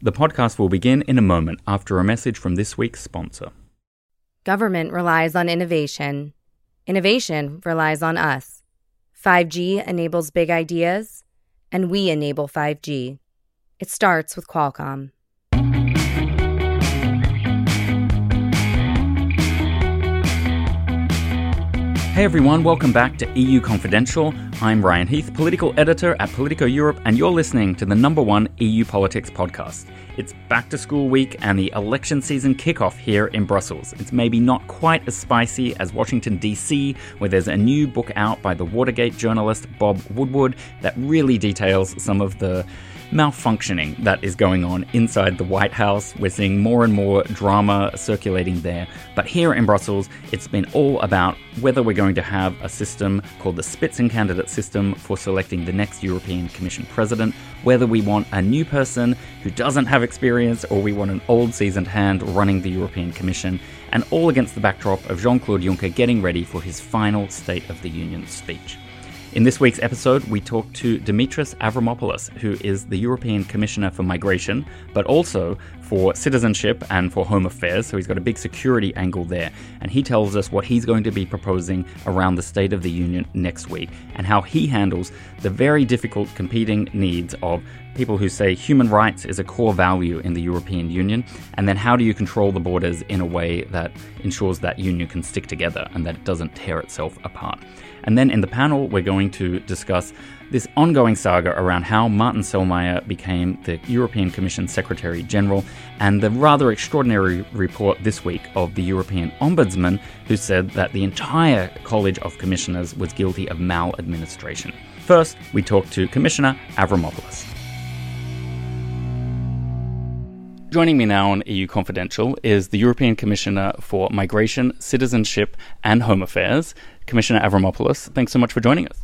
The podcast will begin in a moment after a message from this week's sponsor. Government relies on innovation. Innovation relies on us. 5G enables big ideas, and we enable 5G. It starts with Qualcomm. Hey everyone, welcome back to EU Confidential. I'm Ryan Heath, political editor at Politico Europe, and you're listening to the #1 EU politics podcast. It's back to school week and the election season kickoff here in Brussels. It's maybe not quite as spicy as Washington DC, where there's a new book out by the Watergate journalist Bob Woodward that really details some of the malfunctioning that is going on inside the White House. We're seeing more and more drama circulating there. But here in Brussels, it's been all about whether we're going to have a system called the Spitzenkandidat system for selecting the next European Commission president, whether we want a new person who doesn't have experience or we want an old seasoned hand running the European Commission, and all against the backdrop of Jean-Claude Juncker getting ready for his final State of the Union speech. In this week's episode, we talk to Dimitris Avramopoulos, who is the European Commissioner for Migration, but also for citizenship and for home affairs, so he's got a big security angle there. And he tells us what he's going to be proposing around the State of the Union next week, and how he handles the very difficult competing needs of people who say human rights is a core value in the European Union, and then how do you control the borders in a way that ensures that union can stick together and that it doesn't tear itself apart. And then in the panel, we're going to discuss this ongoing saga around how Martin Selmayr became the European Commission Secretary General, and the rather extraordinary report this week of the European Ombudsman, who said that the entire College of Commissioners was guilty of maladministration. First, we talk to Commissioner Avramopoulos. Joining me now on EU Confidential is the European Commissioner for Migration, Citizenship and Home Affairs, Commissioner Avramopoulos. Thanks so much for joining us.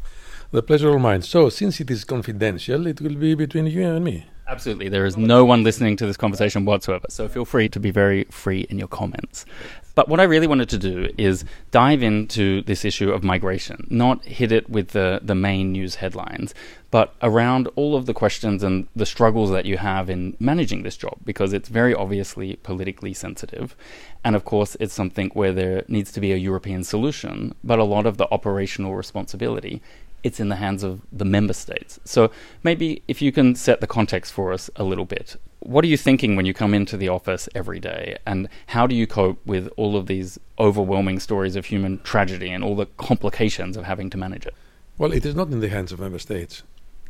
The pleasure of mine. So, since it is confidential, it will be between you and me. Absolutely. There is no one listening to this conversation whatsoever, so feel free to be very free in your comments. But what I really wanted to do is dive into this issue of migration, not hit it with the main news headlines, but around all of the questions and the struggles that you have in managing this job, because it's very obviously politically sensitive. And of course, it's something where there needs to be a European solution, but a lot of the operational responsibility, it's in the hands of the member states. So maybe if you can set the context for us a little bit. What are you thinking when you come into the office every day? And how do you cope with all of these overwhelming stories of human tragedy and all the complications of having to manage it? Well, it is not in the hands of member states.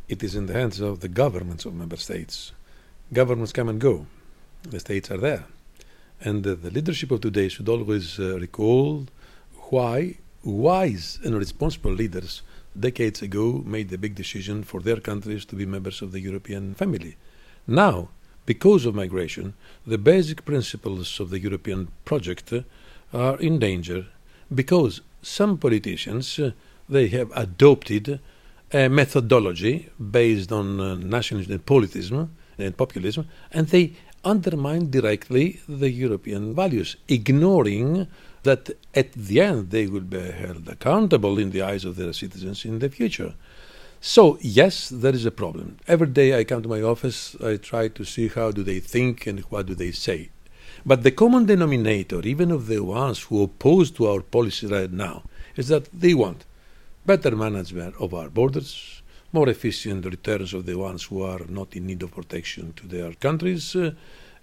It is in the hands of the governments of member states. Governments come and go. The states are there. And the leadership of today should always recall why wise and responsible leaders decades ago made the big decision for their countries to be members of the European family. Now, because of migration, the basic principles of the European project are in danger, because some politicians, they have adopted a methodology based on nationalism and politism and populism, and they undermine directly the European values, ignoring that at the end they will be held accountable in the eyes of their citizens in the future. So, yes, there is a problem. Every day I come to my office, I try to see how do they think and what do they say. But the common denominator, even of the ones who oppose to our policy right now, is that they want better management of our borders, more efficient returns of the ones who are not in need of protection to their countries,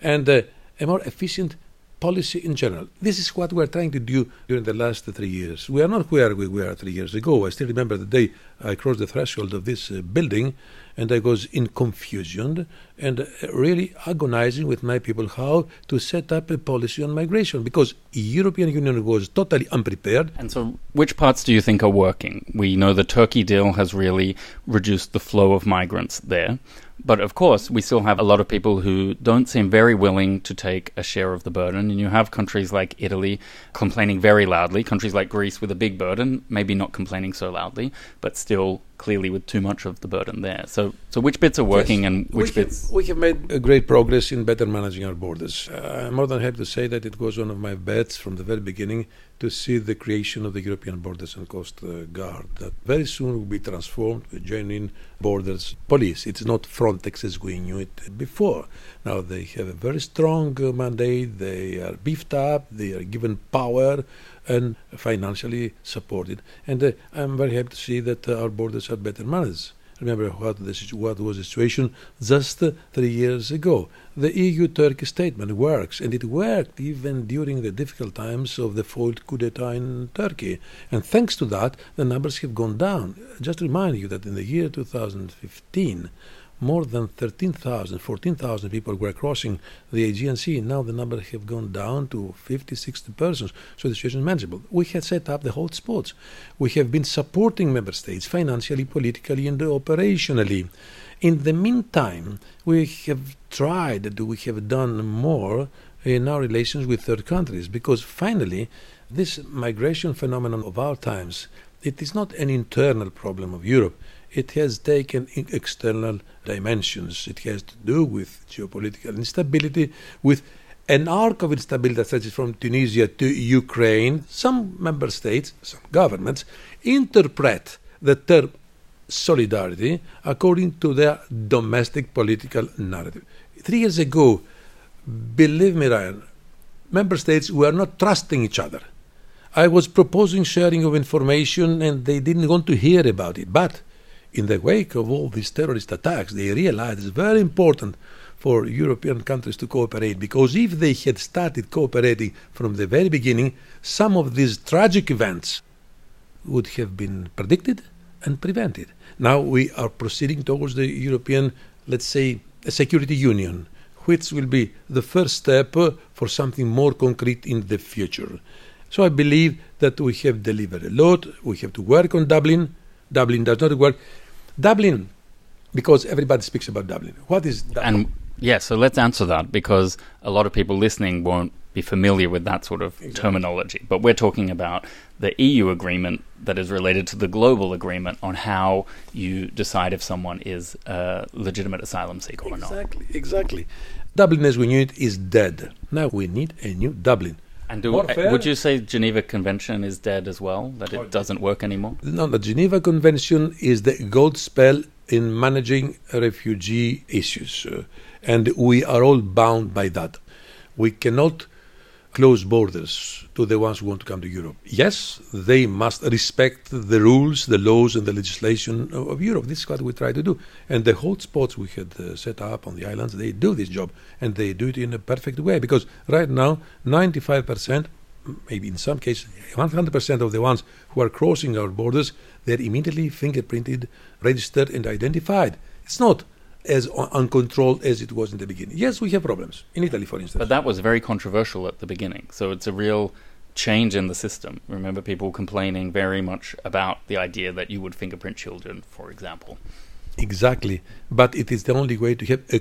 and a more efficient policy in general. This is what we are trying to do during the last 3 years. We are not where we were 3 years ago. I still remember the day I crossed the threshold of this building, and I was in confusion and really agonizing with my people how to set up a policy on migration, because European Union was totally unprepared. And so which parts do you think are working? We know the Turkey deal has really reduced the flow of migrants there. But of course, we still have a lot of people who don't seem very willing to take a share of the burden. And you have countries like Italy complaining very loudly, countries like Greece with a big burden, maybe not complaining so loudly, but still clearly with too much of the burden there. So which bits are working and which bits? We have made great progress in better managing our borders. I'm more than happy to say that it was one of my bets from the very beginning to see the creation of the European Borders and Coast Guard that very soon will be transformed with genuine borders police. It's not Frontex as we knew it before. Now they have a very strong mandate, they are beefed up, they are given power and financially supported. And I'm very happy to see that our borders are better managed. Remember what was the situation just 3 years ago. The EU-Turkey statement works, and it worked even during the difficult times of the failed coup d'etat in Turkey. And thanks to that, the numbers have gone down. Just to remind you that in the year 2015, more than 13,000, 14,000 people were crossing the Aegean Sea. Now the number have gone down to 50, 60 persons, so the situation is manageable. We have set up the hotspots. We have been supporting member states financially, politically, and operationally. In the meantime, we have tried, we have done more in our relations with third countries, because finally, this migration phenomenon of our times, it is not an internal problem of Europe. It has taken external dimensions. It has to do with geopolitical instability, with an arc of instability such as from Tunisia to Ukraine. Some member states, some governments, interpret the term solidarity according to their domestic political narrative. 3 years ago, believe me, Ryan, member states were not trusting each other. I was proposing sharing of information and they didn't want to hear about it. But in the wake of all these terrorist attacks, they realized it's very important for European countries to cooperate, because if they had started cooperating from the very beginning, some of these tragic events would have been predicted and prevented. Now we are proceeding towards the European, let's say, a security union, which will be the first step for something more concrete in the future. So I believe that we have delivered a lot. We have to work on Dublin. Dublin does not work. Dublin, because everybody speaks about Dublin. What is Dublin? And yeah, so let's answer that, because a lot of people listening won't be familiar with that sort of terminology. But we're talking about the EU agreement that is related to the global agreement on how you decide if someone is a legitimate asylum seeker or not. Exactly. Dublin, as we knew it, is dead. Now we need a new Dublin. And would you say Geneva Convention is dead as well, that it doesn't work anymore? No, the Geneva Convention is the gold spell in managing refugee issues. And we are all bound by that. We cannot close borders to the ones who want to come to Europe. Yes, they must respect the rules, the laws and the legislation of Europe. This is what we try to do. And the hotspots we had set up on the islands, they do this job and they do it in a perfect way, because right now 95%, maybe in some cases 100% of the ones who are crossing our borders, they're immediately fingerprinted, registered and identified. It's not as uncontrolled as it was in the beginning. Yes, we have problems, in Italy, for instance. But that was very controversial at the beginning, so it's a real change in the system. Remember people complaining very much about the idea that you would fingerprint children, for example. Exactly, but it is the only way to have a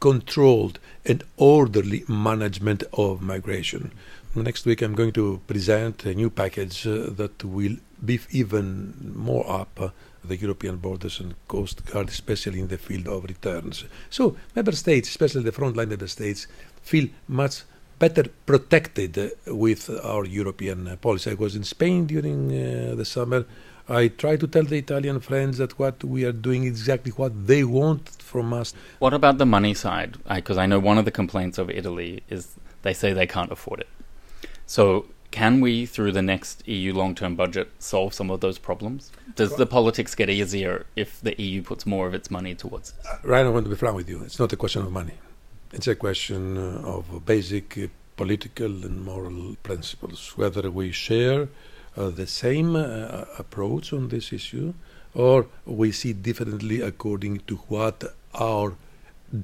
controlled and orderly management of migration. Next week I'm going to present a new package that will beef even more up the European Borders and Coast Guard, especially in the field of returns. So member states, especially the frontline member states, feel much better protected with our European policy. I was in Spain during the summer. I try to tell the Italian friends that what we are doing is exactly what they want from us. What about the money side? Because I know one of the complaints of Italy is they say they can't afford it. So can we, through the next EU long-term budget, solve some of those problems? Does the politics get easier if the EU puts more of its money towards it? Ryan, I want to be frank with you. It's not a question of money. It's a question of basic political and moral principles, whether we share the same approach on this issue or we see differently according to what our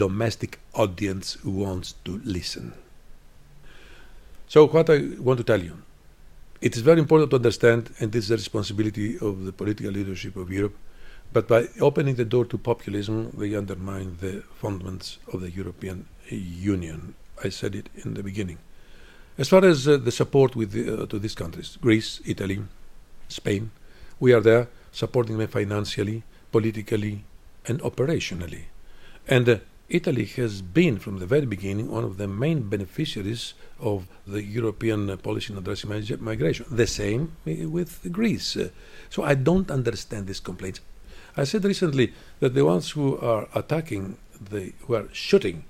domestic audience wants to listen. So what I want to tell you, it is very important to understand, and this is the responsibility of the political leadership of Europe, but by opening the door to populism, they undermine the fundaments of the European Union. I said it in the beginning. As far as the support with to these countries, Greece, Italy, Spain, we are there supporting them financially, politically, and operationally. And Italy has been, from the very beginning, one of the main beneficiaries of the European policy in addressing migration. The same with Greece. So I don't understand these complaints. I said recently that the ones who are attacking, who are shooting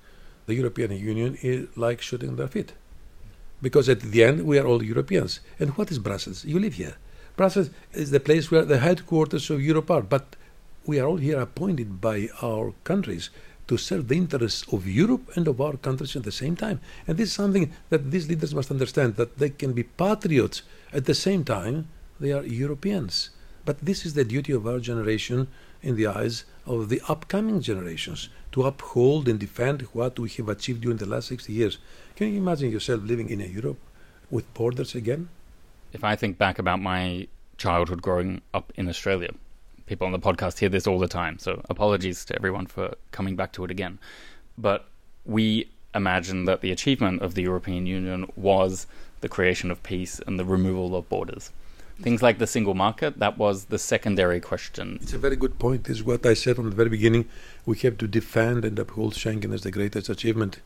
the European Union is like shooting their feet. Because at the end, we are all Europeans. And what is Brussels? You live here. Brussels is the place where the headquarters of Europe are. But we are all here appointed by our countries to serve the interests of Europe and of our countries at the same time. And this is something that these leaders must understand, that they can be patriots at the same time they are Europeans. But this is the duty of our generation in the eyes of the upcoming generations, to uphold and defend what we have achieved during the last 60 years. Can you imagine yourself living in a Europe with borders again? If I think back about my childhood growing up in Australia, people on the podcast hear this all the time, so apologies to everyone for coming back to it again. But we imagine that the achievement of the European Union was the creation of peace and the removal of borders. Things like the single market, that was the secondary question. It's a very good point. This is what I said from the very beginning. We have to defend and uphold Schengen as the greatest achievement.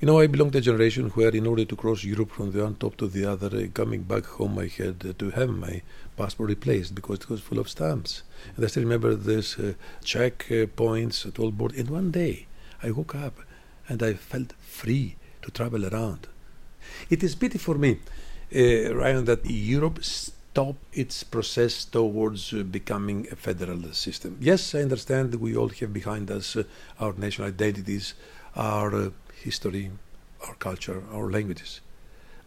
You know, I belong to a generation where, in order to cross Europe from the one top to the other, coming back home, I had to have my passport replaced because it was full of stamps. And I still remember this checkpoints at all borders. And one day, I woke up and I felt free to travel around. It is pity for me, Ryan, that Europe stopped its process towards becoming a federal system. Yes, I understand that we all have behind us our national identities, our history, our culture, our languages.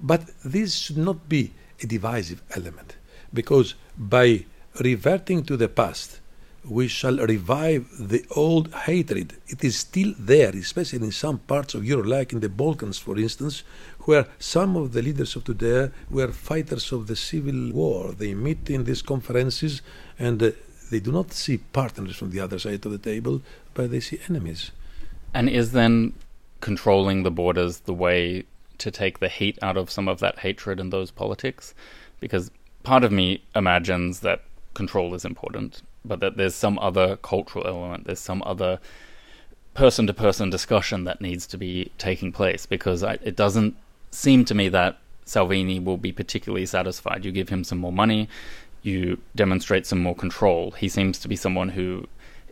But this should not be a divisive element, because by reverting to the past, we shall revive the old hatred. It is still there, especially in some parts of Europe, like in the Balkans, for instance, where some of the leaders of today were fighters of the civil war. They meet in these conferences and they do not see partners from the other side of the table, but they see enemies. And is then controlling the borders the way to take the heat out of some of that hatred and those politics? Because part of me imagines that control is important, but that there's some other cultural element, there's some other person-to-person discussion that needs to be taking place, because it doesn't seem to me that Salvini will be particularly satisfied. You give him some more money, you demonstrate some more control. He seems to be someone who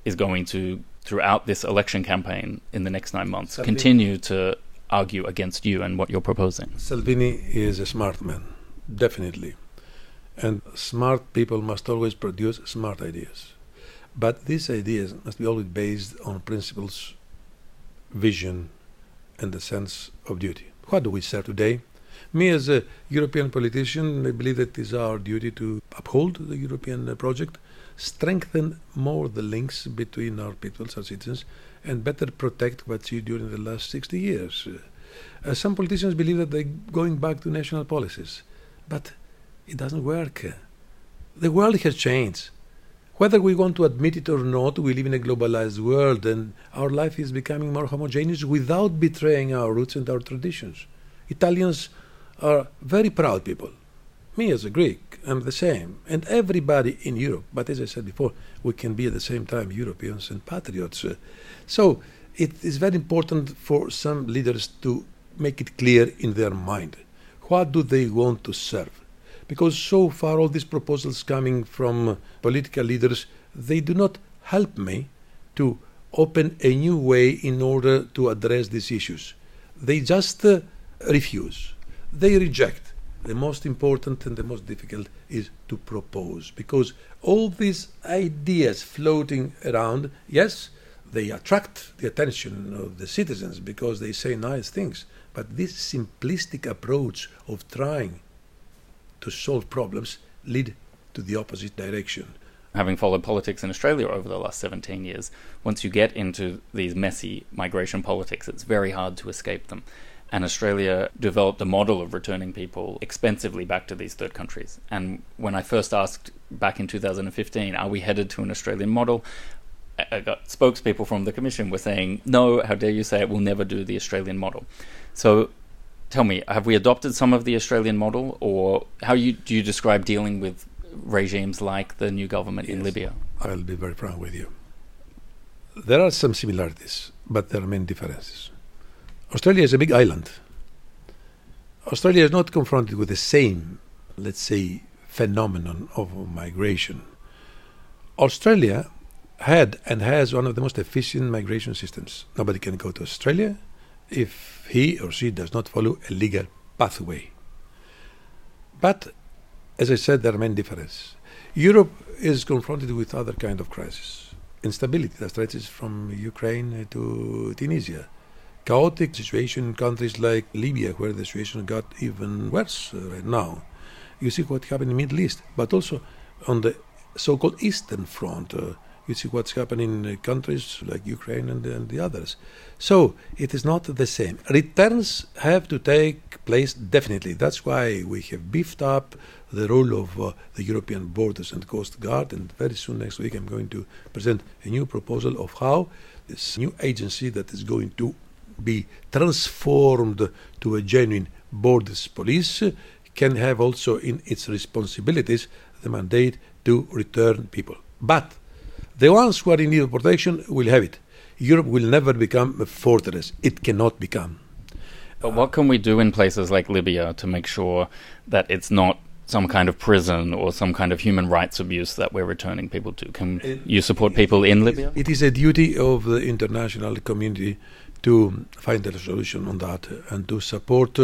is going to, throughout this election campaign in the next 9 months, Salvini, continue to argue against you and what you're proposing. Salvini is a smart man, definitely. And smart people must always produce smart ideas. But these ideas must be always based on principles, vision, and the sense of duty. What do we serve today? Me, as a European politician, I believe that it is our duty to uphold the European project, strengthen more the links between our peoples, our citizens, and better protect what's due during the last 60 years. Some politicians believe that they're going back to national policies. But it doesn't work. The world has changed. Whether we want to admit it or not, we live in a globalized world and our life is becoming more homogeneous without betraying our roots and our traditions. Italians are very proud people. Me, as a Greek, I'm the same. And everybody in Europe. But as I said before, we can be at the same time Europeans and patriots. So it is very important for some leaders to make it clear in their mind. What do they want to serve? Because so far all these proposals coming from political leaders, they do not help me to open a new way in order to address these issues. They just refuse. They reject. The most important and the most difficult is to propose, because all these ideas floating around, yes, they attract the attention of the citizens because they say nice things, but this simplistic approach of trying to solve problems lead to the opposite direction. Having followed politics in Australia over the last 17 years, once you get into these messy migration politics, it's very hard to escape them. And Australia developed a model of returning people expensively back to these third countries. And when I first asked back in 2015, are we headed to an Australian model? I got spokespeople from the Commission were saying, no, how dare you say it, we'll never do the Australian model. So tell me, have we adopted some of the Australian model, or do you describe dealing with regimes like the new government in Libya? I'll be very frank with you. There are some similarities, but there are many differences. Australia is a big island. Australia is not confronted with the same, let's say, phenomenon of migration. Australia had and has one of the most efficient migration systems. Nobody can go to Australia if he or she does not follow a legal pathway. But, as I said, there are many differences. Europe is confronted with other kind of crisis. Instability, the stretches from Ukraine to Tunisia. Chaotic situation in countries like Libya, where the situation got even worse right now. You see what happened in the Middle East, but also on the so-called Eastern Front. You see what's happening in countries like Ukraine and the others. So it is not the same. Returns have to take place definitely. That's why we have beefed up the role of the European Borders and Coast Guard. And very soon next week I'm going to present a new proposal of how this new agency that is going to be transformed to a genuine borders police can have also in its responsibilities the mandate to return people. But the ones who are in need of protection will have it. Europe will never become a fortress. It cannot become. But what can we do in places like Libya to make sure that it's not some kind of prison or some kind of human rights abuse that we're returning people to? Can you support people in Libya? It is a duty of the international community to find a solution on that and to support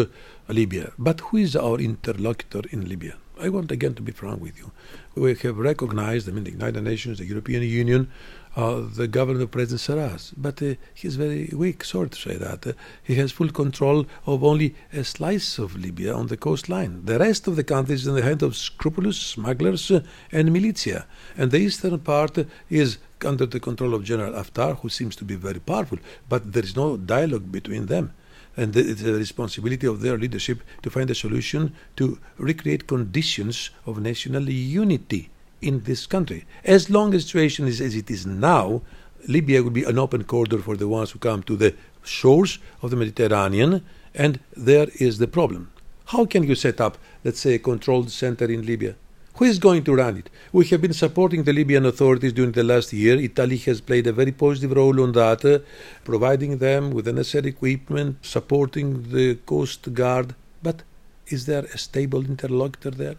Libya. But who is our interlocutor in Libya? I want again to be frank with you. We have recognized, the United Nations, the European Union, the government of President Sarraj. But he's very weak, sorry to say that. He has full control of only a slice of Libya on the coastline. The rest of the country is in the hands of scrupulous smugglers and militia. And the eastern part is under the control of General Haftar, who seems to be very powerful. But there is no dialogue between them. And it's the responsibility of their leadership to find a solution to recreate conditions of national unity in this country. As long as the situation is as it is now, Libya will be an open corridor for the ones who come to the shores of the Mediterranean, and there is the problem. How can you set up, let's say, a controlled center in Libya? Who is going to run it? We have been supporting the Libyan authorities during the last year. Italy has played a very positive role on that, providing them with the necessary equipment, supporting the Coast Guard. But is there a stable interlocutor there?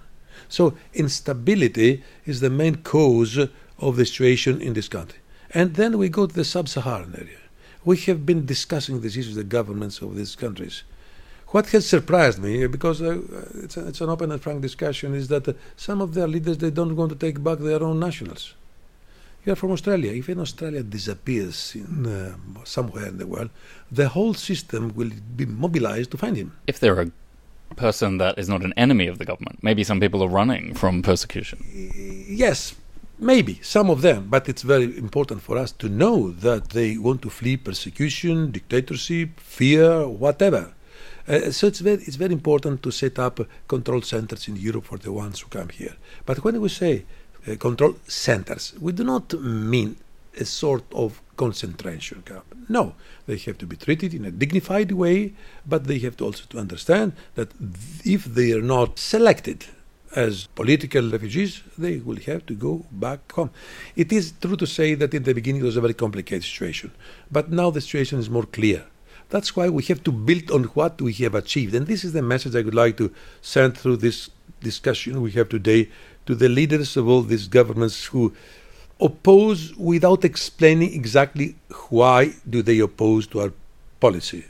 So instability is the main cause of the situation in this country. And then we go to the sub-Saharan area. We have been discussing these issues with the governments of these countries. What has surprised me, because it's an open and frank discussion, is that some of their leaders, they don't want to take back their own nationals. You are from Australia. If an Australia disappears somewhere in the world, the whole system will be mobilized to find him. If there are person that is not an enemy of the government. Maybe some people are running from persecution. Yes, maybe, some of them. But it's very important for us to know that they want to flee persecution, dictatorship, fear, whatever. So it's very important to set up control centers in Europe for the ones who come here. But when we say control centers, we do not mean a sort of concentration camp. No, they have to be treated in a dignified way, but they have to also to understand that if they are not selected as political refugees, they will have to go back home. It is true to say that in the beginning it was a very complicated situation, but now the situation is more clear. That's why we have to build on what we have achieved, and this is the message I would like to send through this discussion we have today to the leaders of all these governments who oppose without explaining exactly why do they oppose to our policy.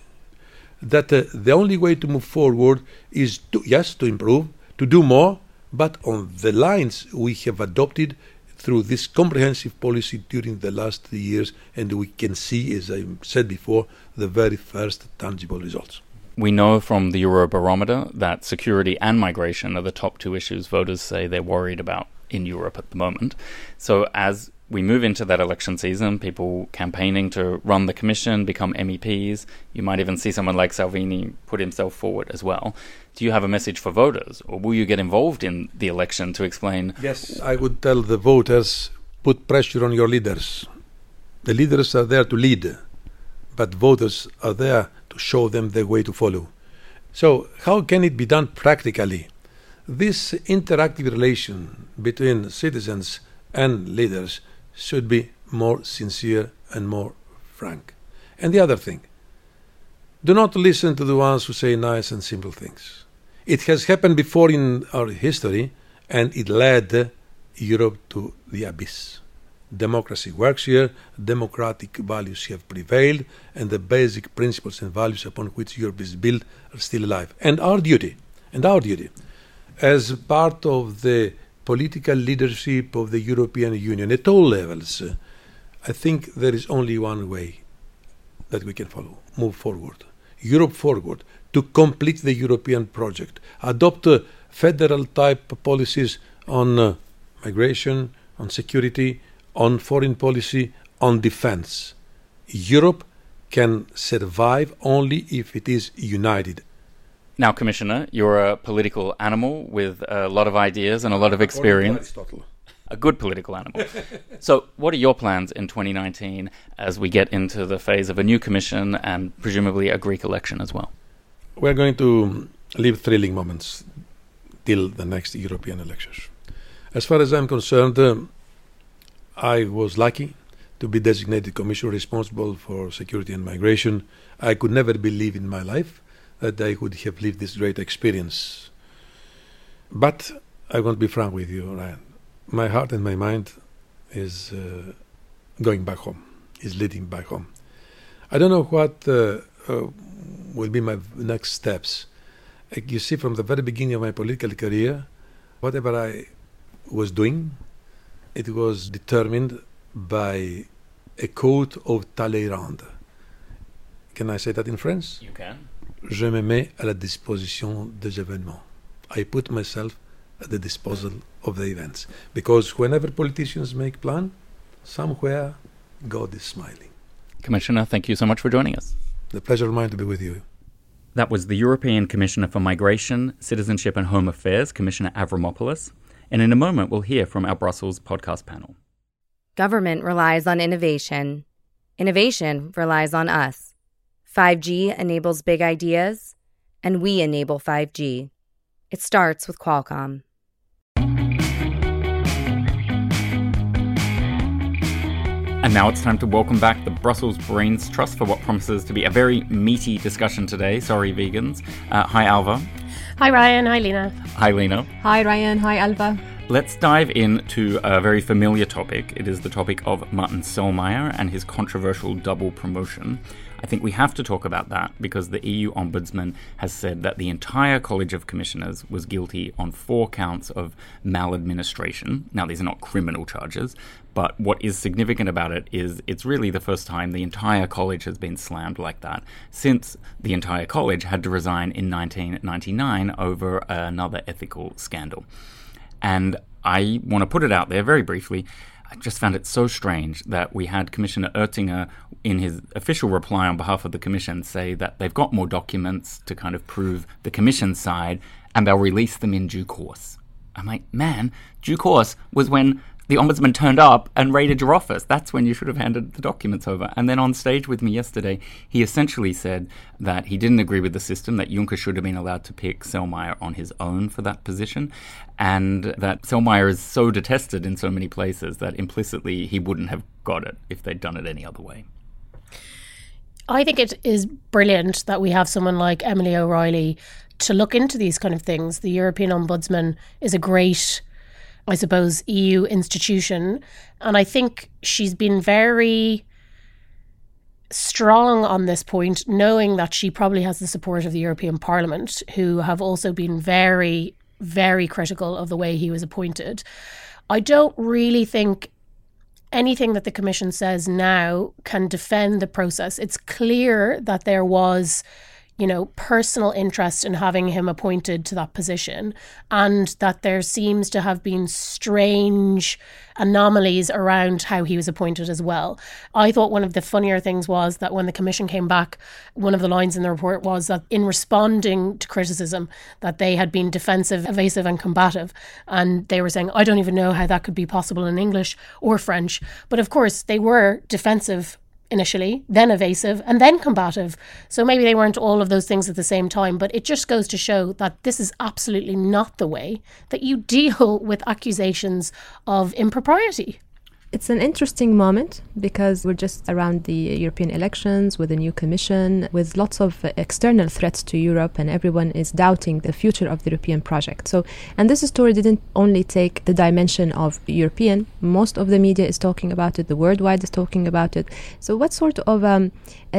That the only way to move forward is to improve, to do more, but on the lines we have adopted through this comprehensive policy during the last 3 years, and we can see, as I said before, the very first tangible results. We know from the Eurobarometer that security and migration are the top two issues voters say they're worried about in Europe at the moment. So as we move into that election season, people campaigning to run the commission, become MEPs, you might even see someone like Salvini put himself forward as well. Do you have a message for voters, or will you get involved in the election to explain? Yes, I would tell the voters, put pressure on your leaders. The leaders are there to lead, but voters are there to show them the way to follow. So how can it be done practically? This interactive relation between citizens and leaders should be more sincere and more frank. And the other thing, do not listen to the ones who say nice and simple things. It has happened before in our history, and it led Europe to the abyss. Democracy works here, democratic values have prevailed, and the basic principles and values upon which Europe is built are still alive. And our duty, as part of the political leadership of the European Union at all levels, I think there is only one way that we can follow. Move forward. Europe forward, to complete the European project. Adopt federal-type policies on migration, on security, on foreign policy, on defense. Europe can survive only if it is united. Now, Commissioner, you're a political animal with a lot of ideas and a lot of experience. A good political animal. So what are your plans in 2019 as we get into the phase of a new commission and presumably a Greek election as well? We're going to live thrilling moments till the next European elections. As far as I'm concerned, I was lucky to be designated commissioner responsible for security and migration. I could never believe in my life that I would have lived this great experience. But I want to be frank with you, Ryan. My heart and my mind is going back home, is leading back home. I don't know what will be my next steps. Like you see, from the very beginning of my political career, whatever I was doing, it was determined by a code of Talleyrand. Can I say that in French? You can. Je me mets à la disposition des événements. I put myself at the disposal of the events. Because whenever politicians make plan, somewhere God is smiling. Commissioner, thank you so much for joining us. The pleasure of mine to be with you. That was the European Commissioner for Migration, Citizenship and Home Affairs, Commissioner Avramopoulos. And in a moment, we'll hear from our Brussels podcast panel. Government relies on innovation. Innovation relies on us. 5G enables big ideas, and we enable 5G. It starts with Qualcomm. And now it's time to welcome back the Brussels Brains Trust for what promises to be a very meaty discussion today. Sorry, vegans. Hi, Alva. Hi, Ryan. Hi, Lena. Hi, Lena. Hi, Ryan. Hi, Alva. Let's dive into a very familiar topic. It is the topic of Martin Selmayr and his controversial double promotion. I think we have to talk about that because the EU Ombudsman has said that the entire College of Commissioners was guilty on 4 counts of maladministration. Now, these are not criminal charges, but what is significant about it is it's really the first time the entire college has been slammed like that since the entire college had to resign in 1999 over another ethical scandal. And I want to put it out there very briefly. I just found it so strange that we had Commissioner Oettinger in his official reply on behalf of the Commission say that they've got more documents to kind of prove the Commission's side and they'll release them in due course. I'm like, man, due course was when the Ombudsman turned up and raided your office. That's when you should have handed the documents over. And then on stage with me yesterday, he essentially said that he didn't agree with the system, that Juncker should have been allowed to pick Selmayr on his own for that position, and that Selmayr is so detested in so many places that implicitly he wouldn't have got it if they'd done it any other way. I think it is brilliant that we have someone like Emily O'Reilly to look into these kind of things. The European Ombudsman is a great, I suppose, EU institution. And I think she's been very strong on this point, knowing that she probably has the support of the European Parliament, who have also been very, very critical of the way he was appointed. I don't really think anything that the Commission says now can defend the process. It's clear that there was, you know, personal interest in having him appointed to that position, and that there seems to have been strange anomalies around how he was appointed as well. I thought one of the funnier things was that when the Commission came back, one of the lines in the report was that in responding to criticism that they had been defensive, evasive and combative, and they were saying, I don't even know how that could be possible in English or French. But of course they were defensive initially, then evasive, and then combative. So maybe they weren't all of those things at the same time, but it just goes to show that this is absolutely not the way that you deal with accusations of impropriety. It's an interesting moment because we're just around the European elections with a new commission, with lots of external threats to Europe, and everyone is doubting the future of the European project. And this story didn't only take the dimension of European. Most of the media is talking about it. The worldwide is talking about it. So what sort of a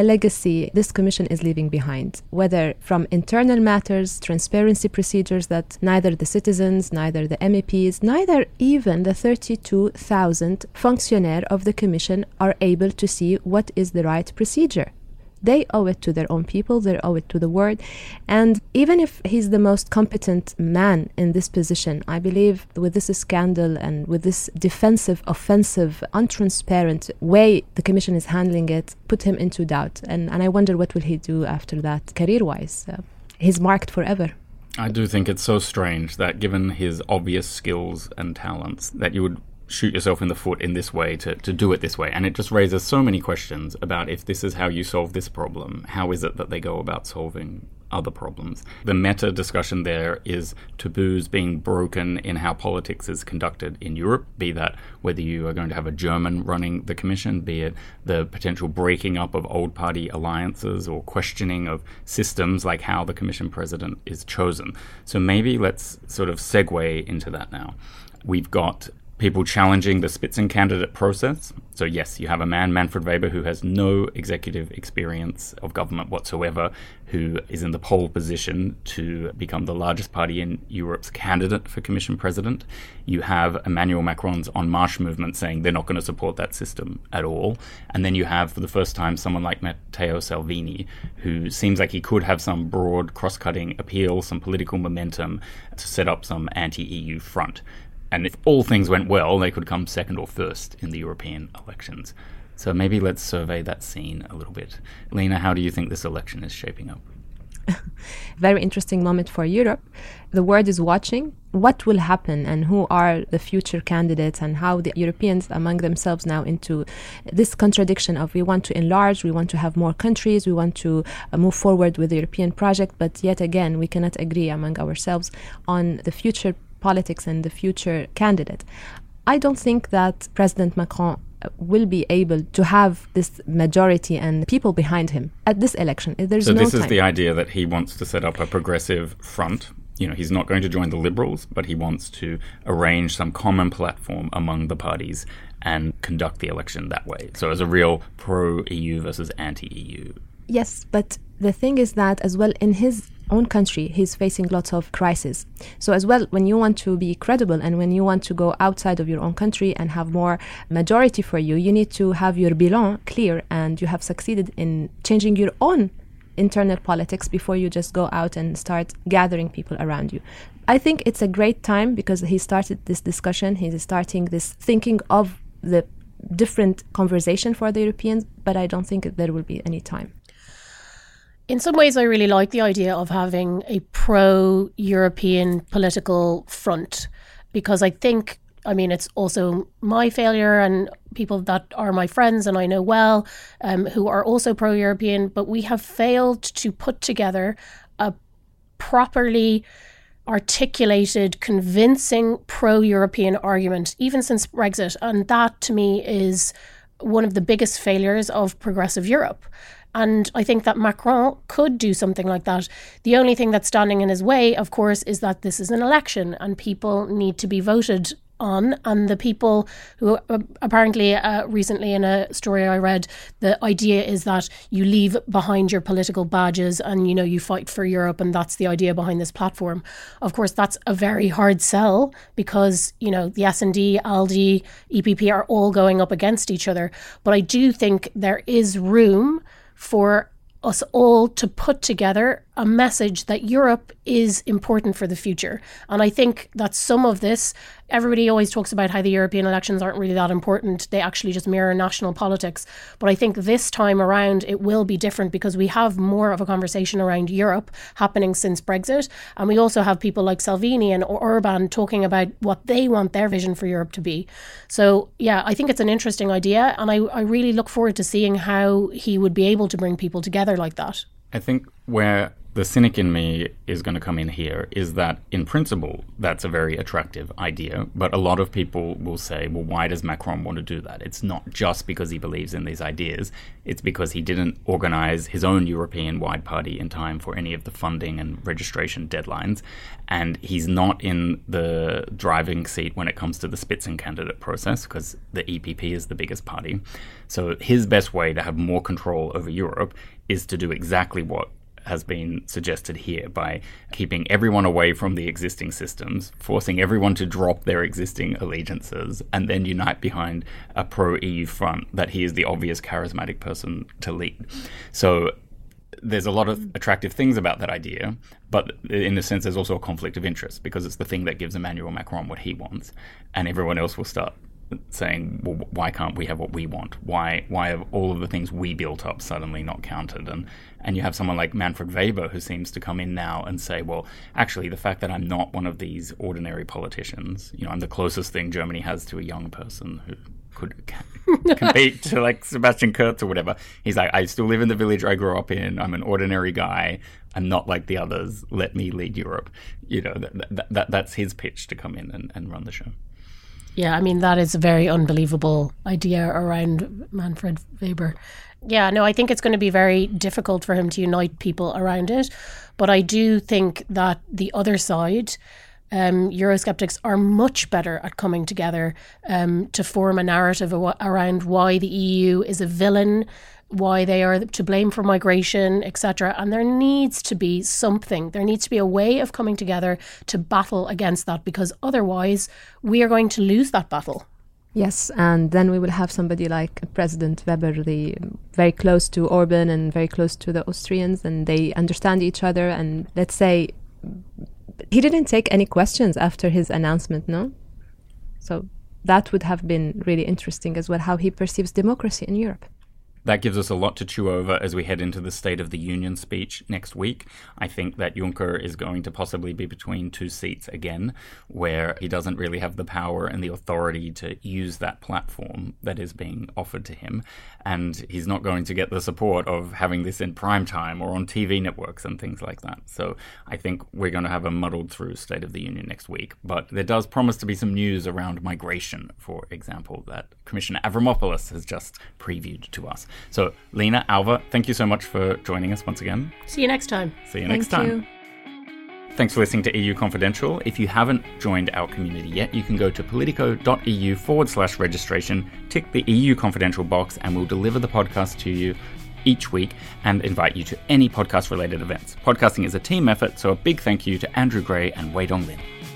legacy this commission is leaving behind, whether from internal matters, transparency procedures that neither the citizens, neither the MEPs, neither even the 32,000 functionaires of the Commission are able to see what is the right procedure. They owe it to their own people, they owe it to the world. And even if he's the most competent man in this position, I believe with this scandal and with this defensive, offensive, untransparent way the Commission is handling it, put him into doubt. And I wonder what will he do after that career-wise. He's marked forever. I do think it's so strange that given his obvious skills and talents that you would shoot yourself in the foot in this way to do it this way. And it just raises so many questions about if this is how you solve this problem, how is it that they go about solving other problems? The meta discussion there is taboos being broken in how politics is conducted in Europe, be that whether you are going to have a German running the commission, be it the potential breaking up of old party alliances or questioning of systems like how the commission president is chosen. So maybe let's sort of segue into that now. We've got people challenging the Spitzenkandidat process. So yes, you have a man, Manfred Weber, who has no executive experience of government whatsoever, who is in the pole position to become the largest party in Europe's candidate for commission president. You have Emmanuel Macron's En Marche movement saying they're not going to support that system at all. And then you have, for the first time, someone like Matteo Salvini, who seems like he could have some broad cross-cutting appeal, some political momentum to set up some anti-EU front. And if all things went well, they could come second or first in the European elections. So maybe let's survey that scene a little bit. Lena, how do you think this election is shaping up? Very interesting moment for Europe. The world is watching what will happen and who are the future candidates and how the Europeans among themselves now into this contradiction of we want to enlarge, we want to have more countries, we want to move forward with the European project, but yet again, we cannot agree among ourselves on the future politics and the future candidate. I don't think that President Macron will be able to have this majority and people behind him at this election. Is the idea that he wants to set up a progressive front. You know, he's not going to join the Liberals, but he wants to arrange some common platform among the parties and conduct the election that way. So as a real pro-EU versus anti-EU. Yes, but the thing is that as well in his own country, he's facing lots of crises. So as well, when you want to be credible and when you want to go outside of your own country and have more majority for you, you need to have your bilan clear and you have succeeded in changing your own internal politics before you just go out and start gathering people around you. I think it's a great time because he started this discussion, he's starting this thinking of the different conversation for the Europeans, but I don't think there will be any time. In some ways, I really like the idea of having a pro-European political front, because I think, it's also my failure and people that are my friends and I know well, who are also pro-European, but we have failed to put together a properly articulated, convincing pro-European argument, even since Brexit. And that, to me, is one of the biggest failures of progressive Europe. And I think that Macron could do something like that. The only thing that's standing in his way, of course, is that this is an election and people need to be voted on. And the people who apparently recently in a story I read, the idea is that you leave behind your political badges and, you fight for Europe. And that's the idea behind this platform. Of course, that's a very hard sell because, the S&D, ALDE, EPP are all going up against each other. But I do think there is room for us all to put together a message that Europe is important for the future. And I think that some of this, everybody always talks about how the European elections aren't really that important. They actually just mirror national politics. But I think this time around, it will be different because we have more of a conversation around Europe happening since Brexit. And we also have people like Salvini and Orban talking about what they want their vision for Europe to be. So, yeah, I think it's an interesting idea. And I really look forward to seeing how he would be able to bring people together like that. I think where the cynic in me is going to come in here, is that in principle, that's a very attractive idea. But a lot of people will say, well, why does Macron want to do that? It's not just because he believes in these ideas. It's because he didn't organize his own European-wide party in time for any of the funding and registration deadlines. And he's not in the driving seat when it comes to the Spitzenkandidat process, because the EPP is the biggest party. So his best way to have more control over Europe is to do exactly what has been suggested here by keeping everyone away from the existing systems, forcing everyone to drop their existing allegiances, and then unite behind a pro-EU front that he is the obvious charismatic person to lead. So there's a lot of attractive things about that idea, but in a sense there's also a conflict of interest, because it's the thing that gives Emmanuel Macron what he wants, and everyone else will start saying, well, why can't we have what we want? Why have all of the things we built up suddenly not counted? And you have someone like Manfred Weber, who seems to come in now and say, well, actually, the fact that I'm not one of these ordinary politicians, you know, I'm the closest thing Germany has to a young person who could compete to like Sebastian Kurtz or whatever. He's like, I still live in the village I grew up in. I'm an ordinary guy. I'm not like the others. Let me lead Europe. You know, that's his pitch to come in and run the show. Yeah, I mean, that is a very unbelievable idea around Manfred Weber. Yeah, no, I think it's going to be very difficult for him to unite people around it. But I do think that the other side, Eurosceptics, are much better at coming together to form a narrative around why the EU is a villain, why they are to blame for migration, etc. And there needs to be something. There needs to be a way of coming together to battle against that, because otherwise we are going to lose that battle. Yes, and then we will have somebody like President Weber, very close to Orban and very close to the Austrians, and they understand each other. And let's say he didn't take any questions after his announcement, no? So that would have been really interesting as well, how he perceives democracy in Europe. That gives us a lot to chew over as we head into the State of the Union speech next week. I think that Juncker is going to possibly be between two seats again, where he doesn't really have the power and the authority to use that platform that is being offered to him. And he's not going to get the support of having this in prime time or on TV networks and things like that. So I think we're going to have a muddled through State of the Union next week. But there does promise to be some news around migration, for example, that Commissioner Avramopoulos has just previewed to us. So, Lena, Alva, thank you so much for joining us once again. See you next time. See you next time. Thanks for listening to EU Confidential. If you haven't joined our community yet, you can go to politico.eu/registration, tick the EU Confidential box, and we'll deliver the podcast to you each week and invite you to any podcast-related events. Podcasting is a team effort, so a big thank you to Andrew Gray and Wei Dong Lin.